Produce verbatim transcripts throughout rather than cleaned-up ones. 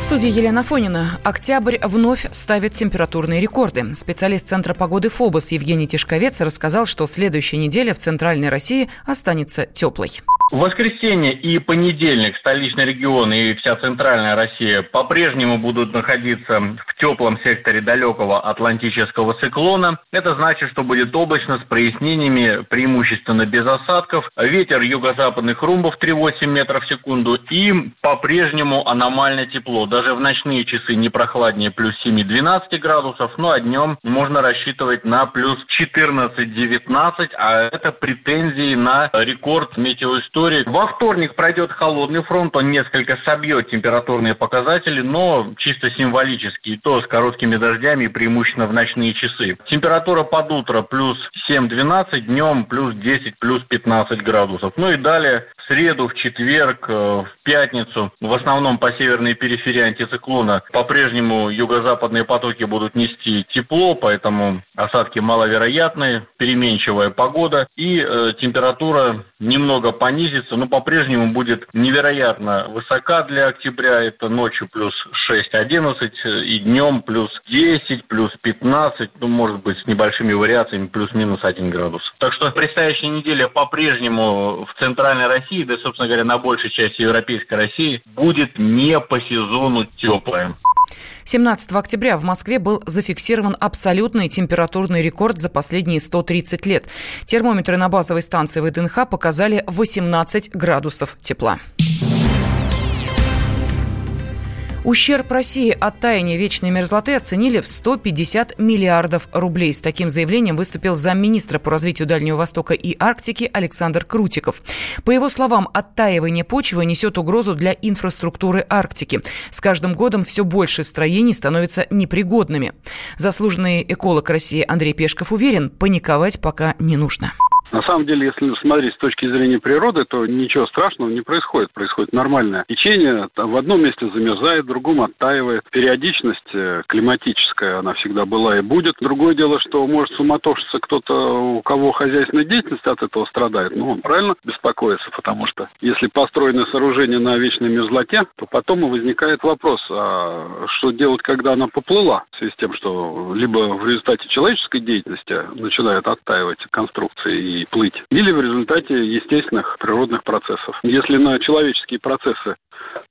В студии Елена Афонина. Октябрь вновь ставит температурные рекорды. Специалист Центра погоды ФОБОС Евгений Тишковец рассказал, что следующая неделя в Центральной России останется теплой. В воскресенье и понедельник столичный регион и вся Центральная Россия по-прежнему будут находиться в теплом секторе далекого атлантического циклона. Это значит, что будет облачно с прояснениями, преимущественно без осадков. Ветер юго-западных румбов три целых восемь десятых метров в секунду и по-прежнему аномально тепло. Даже в ночные часы не прохладнее плюс семь-двенадцать градусов, ну а днем можно рассчитывать на плюс четырнадцать-девятнадцать, а это претензии на рекорд метеоистории. Во вторник пройдет холодный фронт, он несколько собьет температурные показатели, но чисто символически, и то с короткими дождями, преимущественно в ночные часы. Температура под утро плюс семь-двенадцать, днем плюс десять, плюс пятнадцать градусов. Ну и далее в среду, в четверг, в пятницу, в основном по северной периферии антициклона, по-прежнему юго-западные потоки будут нести тепло, поэтому осадки маловероятны, переменчивая погода и э, температура немного понизится. Но по-прежнему будет невероятно высока для октября. Это ночью плюс шесть-одиннадцать и днем плюс десять, плюс пятнадцать, ну, может быть, с небольшими вариациями, плюс-минус один градус. Так что предстоящая неделя по-прежнему в Центральной России, да, собственно говоря, на большей части Европейской России, будет не по сезону теплая. семнадцатого октября в Москве был зафиксирован абсолютный температурный рекорд за последние сто тридцать лет. Термометры на базовой станции ВДНХ показали восемнадцать градусов тепла. Ущерб России от таяния вечной мерзлоты оценили в сто пятьдесят миллиардов рублей. С таким заявлением выступил замминистра по развитию Дальнего Востока и Арктики Александр Крутиков. По его словам, оттаивание почвы несет угрозу для инфраструктуры Арктики. С каждым годом все больше строений становятся непригодными. Заслуженный эколог России Андрей Пешков уверен, паниковать пока не нужно. На самом деле, если смотреть с точки зрения природы, то ничего страшного не происходит. Происходит нормальное течение. В одном месте замерзает, в другом оттаивает. Периодичность климатическая, она всегда была и будет. Другое дело, что может суматошиться кто-то, у кого хозяйственная деятельность от этого страдает. Ну, он правильно беспокоится, потому что если построено сооружение на вечной мерзлоте, то потом и возникает вопрос, а что делать, когда она поплыла? В связи с тем, что либо в результате человеческой деятельности начинают оттаивать конструкции и плыть, или в результате естественных природных процессов. Если на человеческие процессы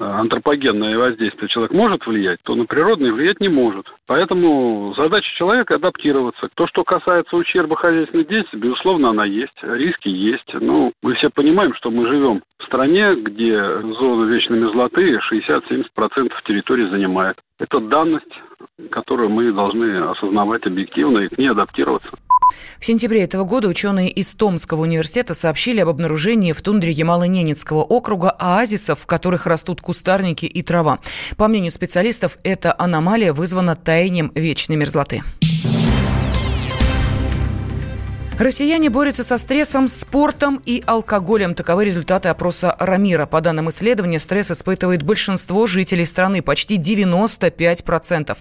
антропогенное воздействие человек может влиять, то на природные влиять не может. Поэтому задача человека – адаптироваться. То, что касается ущерба хозяйственной деятельности, безусловно, она есть, риски есть. Ну, мы все понимаем, что мы живем в стране, где зона вечной мерзлоты шестьдесят-семьдесят процентов территории занимает. Это данность, которую мы должны осознавать объективно и к ней адаптироваться. В сентябре этого года ученые из Томского университета сообщили об обнаружении в тундре Ямало-Ненецкого округа оазисов, в которых растут кустарники и трава. По мнению специалистов, эта аномалия вызвана таянием вечной мерзлоты. Россияне борются со стрессом, спортом и алкоголем. Таковы результаты опроса Рамира. По данным исследования, стресс испытывает большинство жителей страны, почти девяносто пять процентов.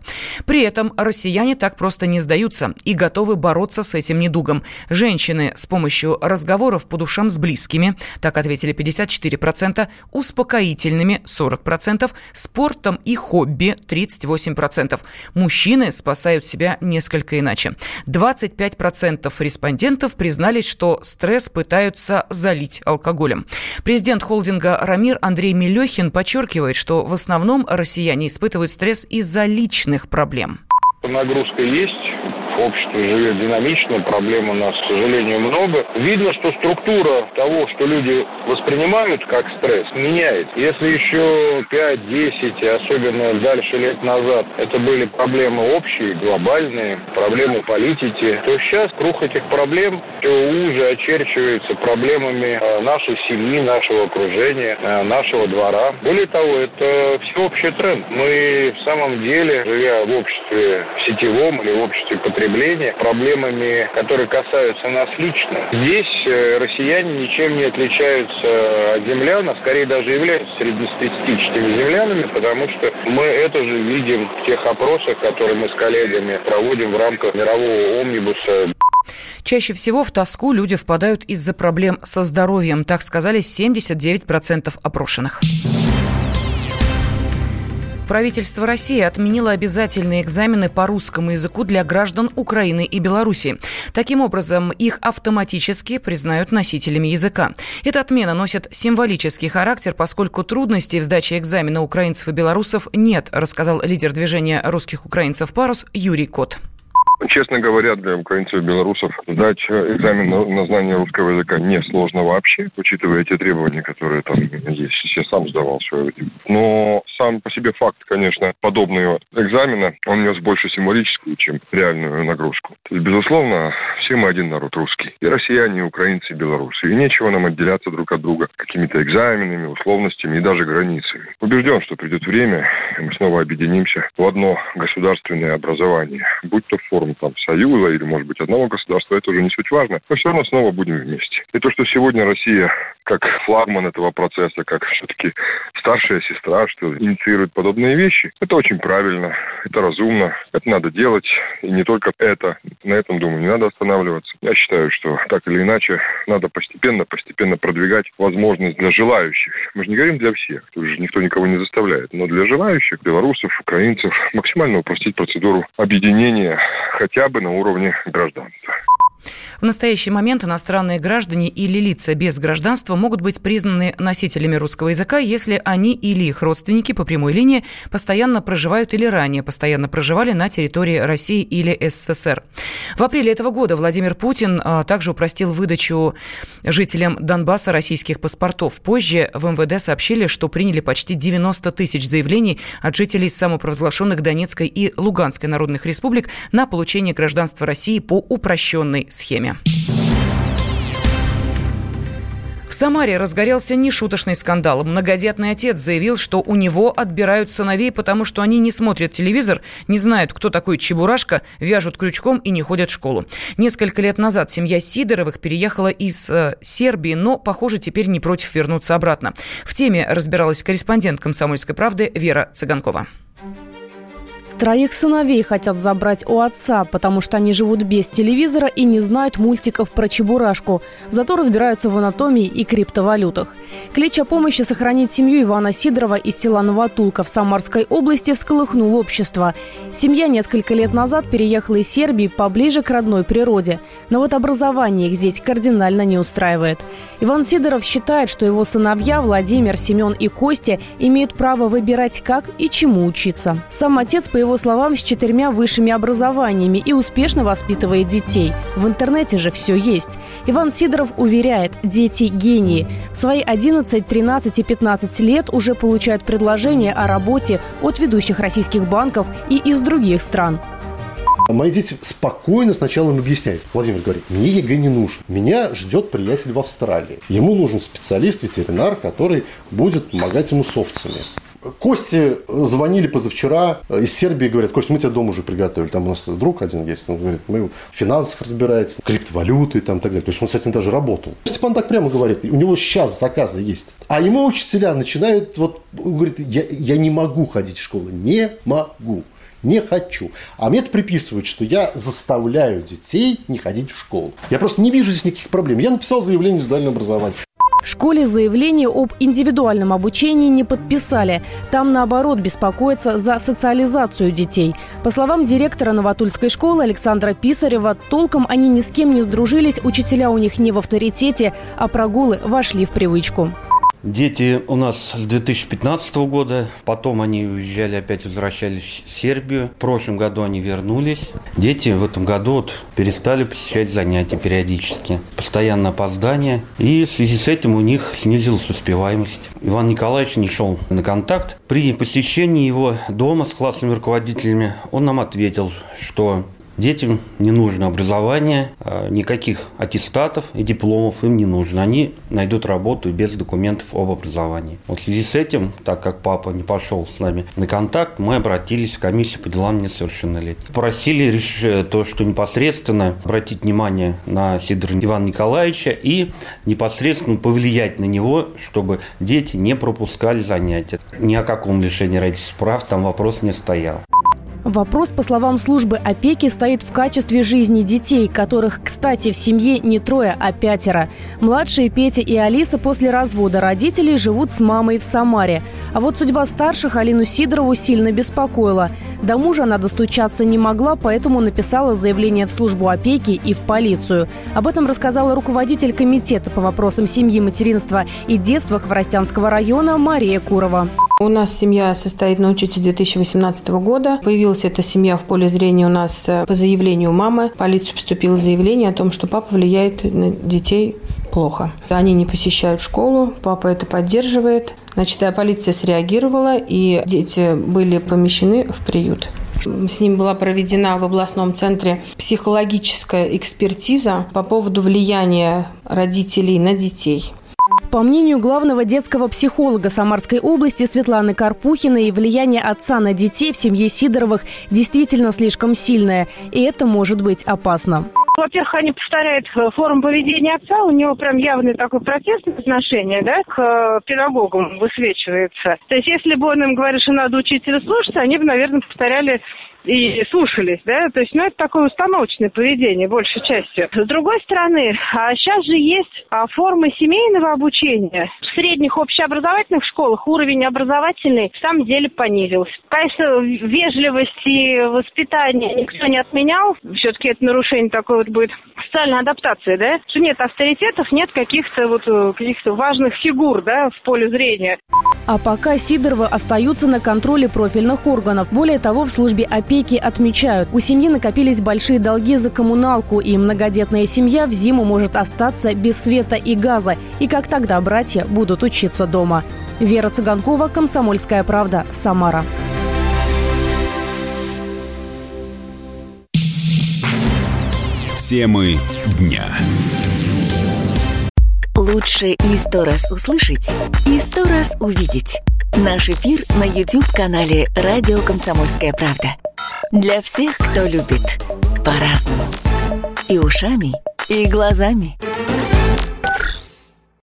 При этом россияне так просто не сдаются и готовы бороться с этим недугом. Женщины с помощью разговоров по душам с близкими, так ответили пятьдесят четыре процента, успокоительными сорок процентов, спортом и хобби тридцать восемь процентов. Мужчины спасают себя несколько иначе. двадцать пять процентов респондентов признались, что стресс пытаются залить алкоголем. Президент холдинга «Рамир» Андрей Мелехин подчеркивает, что в основном россияне испытывают стресс из-за личных проблем. Нагрузка есть. Общество живет динамично, проблем у нас, к сожалению, много. Видно, что структура того, что люди воспринимают как стресс, меняется. Если еще пять-десять, особенно дальше лет назад, это были проблемы общие, глобальные, проблемы политики, то сейчас круг этих проблем все уже очерчивается проблемами нашей семьи, нашего окружения, нашего двора. Более того, это всеобщий тренд. Мы в самом деле, живя в обществе сетевом или в обществе потребителя, проблемами, которые касаются нас лично. Здесь россияне ничем не отличаются от землян, а скорее даже являются среднестатистическими землянами, потому что мы это же видим в тех опросах, которые мы с коллегами проводим в рамках мирового омнибуса. Чаще всего в тоску люди впадают из-за проблем со здоровьем. Так сказали семьдесят девять процентов опрошенных. Правительство России отменило обязательные экзамены по русскому языку для граждан Украины и Беларуси. Таким образом, их автоматически признают носителями языка. Эта отмена носит символический характер, поскольку трудностей в сдаче экзамена украинцев и белорусов нет, рассказал лидер движения русских украинцев «Парус» Юрий Кот. Честно говоря, для украинцев и белорусов сдать экзамен на знание русского языка не сложно вообще, учитывая те требования, которые там есть. Я сам сдавал свое время. Но сам по себе факт, конечно, подобного экзамена, он нес больше символическую, чем реальную нагрузку. То есть, безусловно, все мы один народ русский. И россияне, и украинцы, и белорусы. И нечего нам отделяться друг от друга какими-то экзаменами, условностями и даже границами. Убежден, что придет время, и мы снова объединимся в одно государственное образование. Будь то форма там союза или, может быть, одного государства, это уже не суть важно, но все равно снова будем вместе. И то, что сегодня Россия как флагман этого процесса, как все-таки старшая сестра, что инициирует подобные вещи, это очень правильно, это разумно, это надо делать, и не только это. На этом, думаю, не надо останавливаться. Я считаю, что так или иначе надо постепенно, постепенно продвигать возможность для желающих. Мы же не говорим для всех, тут же никто никого не заставляет, но для желающих, белорусов, украинцев, максимально упростить процедуру объединения хотя бы на уровне гражданства. В настоящий момент иностранные граждане или лица без гражданства могут быть признаны носителями русского языка, если они или их родственники по прямой линии постоянно проживают или ранее постоянно проживали на территории России или СССР. В апреле этого года Владимир Путин также упростил выдачу жителям Донбасса российских паспортов. Позже в МВД сообщили, что приняли почти девяносто тысяч заявлений от жителей самопровозглашенных Донецкой и Луганской народных республик на получение гражданства России по упрощенной схеме. В Самаре разгорелся нешуточный скандал. Многодетный отец заявил, что у него отбирают сыновей, потому что они не смотрят телевизор, не знают, кто такой Чебурашка, вяжут крючком и не ходят в школу. Несколько лет назад семья Сидоровых переехала из э, Сербии, но, похоже, теперь не против вернуться обратно. В теме разбиралась корреспондент «Комсомольской правды» Вера Цыганкова. Троих сыновей хотят забрать у отца, потому что они живут без телевизора и не знают мультиков про Чебурашку, зато разбираются в анатомии и криптовалютах. Клич о помощи сохранить семью Ивана Сидорова из села Новотулка в Самарской области всколыхнул общество. Семья несколько лет назад переехала из Сербии поближе к родной природе, но вот образование их здесь кардинально не устраивает. Иван Сидоров считает, что его сыновья Владимир, Семен и Костя имеют право выбирать, как и чему учиться. Сам отец, по его По его словам, с четырьмя высшими образованиями и успешно воспитывает детей. В интернете же все есть. Иван Сидоров уверяет, дети гении. В свои одиннадцать, тринадцать и пятнадцать лет уже получают предложения о работе от ведущих российских банков и из других стран. Мои дети спокойно сначала им объясняют. Владимир говорит, мне ЕГЭ не нужен. Меня ждет приятель в Австралии. Ему нужен специалист-ветеринар, который будет помогать ему с овцами. Косте звонили позавчера из Сербии, говорят, Костя, мы тебя дома уже приготовили. Там у нас друг один есть, он говорит, мы в финансах разбираемся, криптовалюты и так далее. То есть он, кстати, даже работал. Степан так прямо говорит, у него сейчас заказы есть. А ему учителя начинают, вот, говорит, я, я не могу ходить в школу, не могу. Не хочу. А мне это приписывают, что я заставляю детей не ходить в школу. Я просто не вижу здесь никаких проблем. Я написал заявление в индивидуальное образование. В школе заявление об индивидуальном обучении не подписали. Там, наоборот, беспокоятся за социализацию детей. По словам директора Новотульской школы Александра Писарева, толком они ни с кем не сдружились, учителя у них не в авторитете, а прогулы вошли в привычку. Дети у нас с две тысячи пятнадцатого года, потом они уезжали, опять возвращались в Сербию. В прошлом году они вернулись. Дети в этом году вот перестали посещать занятия периодически. Постоянно опоздание. И в связи с этим у них снизилась успеваемость. Иван Николаевич не шел на контакт. При посещении его дома с классными руководителями он нам ответил, что детям не нужно образование, никаких аттестатов и дипломов им не нужно. Они найдут работу без документов об образовании. Вот в связи с этим, так как папа не пошел с нами на контакт, мы обратились в комиссию по делам несовершеннолетних. Просили решить то, что непосредственно обратить внимание на Сидора Ивана Николаевича и непосредственно повлиять на него, чтобы дети не пропускали занятия. Ни о каком лишении родительских прав там вопрос не стоял. Вопрос, по словам службы опеки, стоит в качестве жизни детей, которых, кстати, в семье не трое, а пятеро. Младшие Петя и Алиса после развода родителей живут с мамой в Самаре. А вот судьба старших Алину Сидорову сильно беспокоила. До мужа она достучаться не могла, поэтому написала заявление в службу опеки и в полицию. Об этом рассказала руководитель комитета по вопросам семьи, материнства и детства Хворостянского района Мария Курова. У нас семья состоит на учете две тысячи восемнадцатого года. Появилась эта семья в поле зрения у нас по заявлению мамы. В полицию поступило заявление о том, что папа влияет на детей плохо. Они не посещают школу, папа это поддерживает. Значит, полиция среагировала, и дети были помещены в приют. С ним была проведена в областном центре психологическая экспертиза по поводу влияния родителей на детей. По мнению главного детского психолога Самарской области Светланы Карпухиной, влияние отца на детей в семье Сидоровых действительно слишком сильное, и это может быть опасно. Во-первых, они повторяют форму поведения отца, у него прям явное такое протестное отношение, да, к педагогам высвечивается. То есть, если бы он им говорил, что надо учителя слушаться, они бы, наверное, повторяли и слушались, да, то есть, ну, это такое установочное поведение, большей частью. С другой стороны, сейчас же есть формы семейного обучения. В средних общеобразовательных школах уровень образовательный в самом деле понизился. Конечно, вежливость и воспитание никто не отменял, все-таки это нарушение такое вот будет социальной адаптации, да, что нет авторитетов, нет каких-то вот каких-то важных фигур, да, в поле зрения. А пока Сидоровы остаются на контроле профильных органов. Более того, в службе опеки отмечают, у семьи накопились большие долги за коммуналку, и многодетная семья в зиму может остаться без света и газа. И как тогда братья будут учиться дома? Вера Цыганкова, «Комсомольская правда», Самара. Темы дня. Лучше и сто раз услышать, и сто раз увидеть. Наш эфир на YouTube-канале «Радио Комсомольская правда». Для всех, кто любит по-разному. И ушами, и глазами.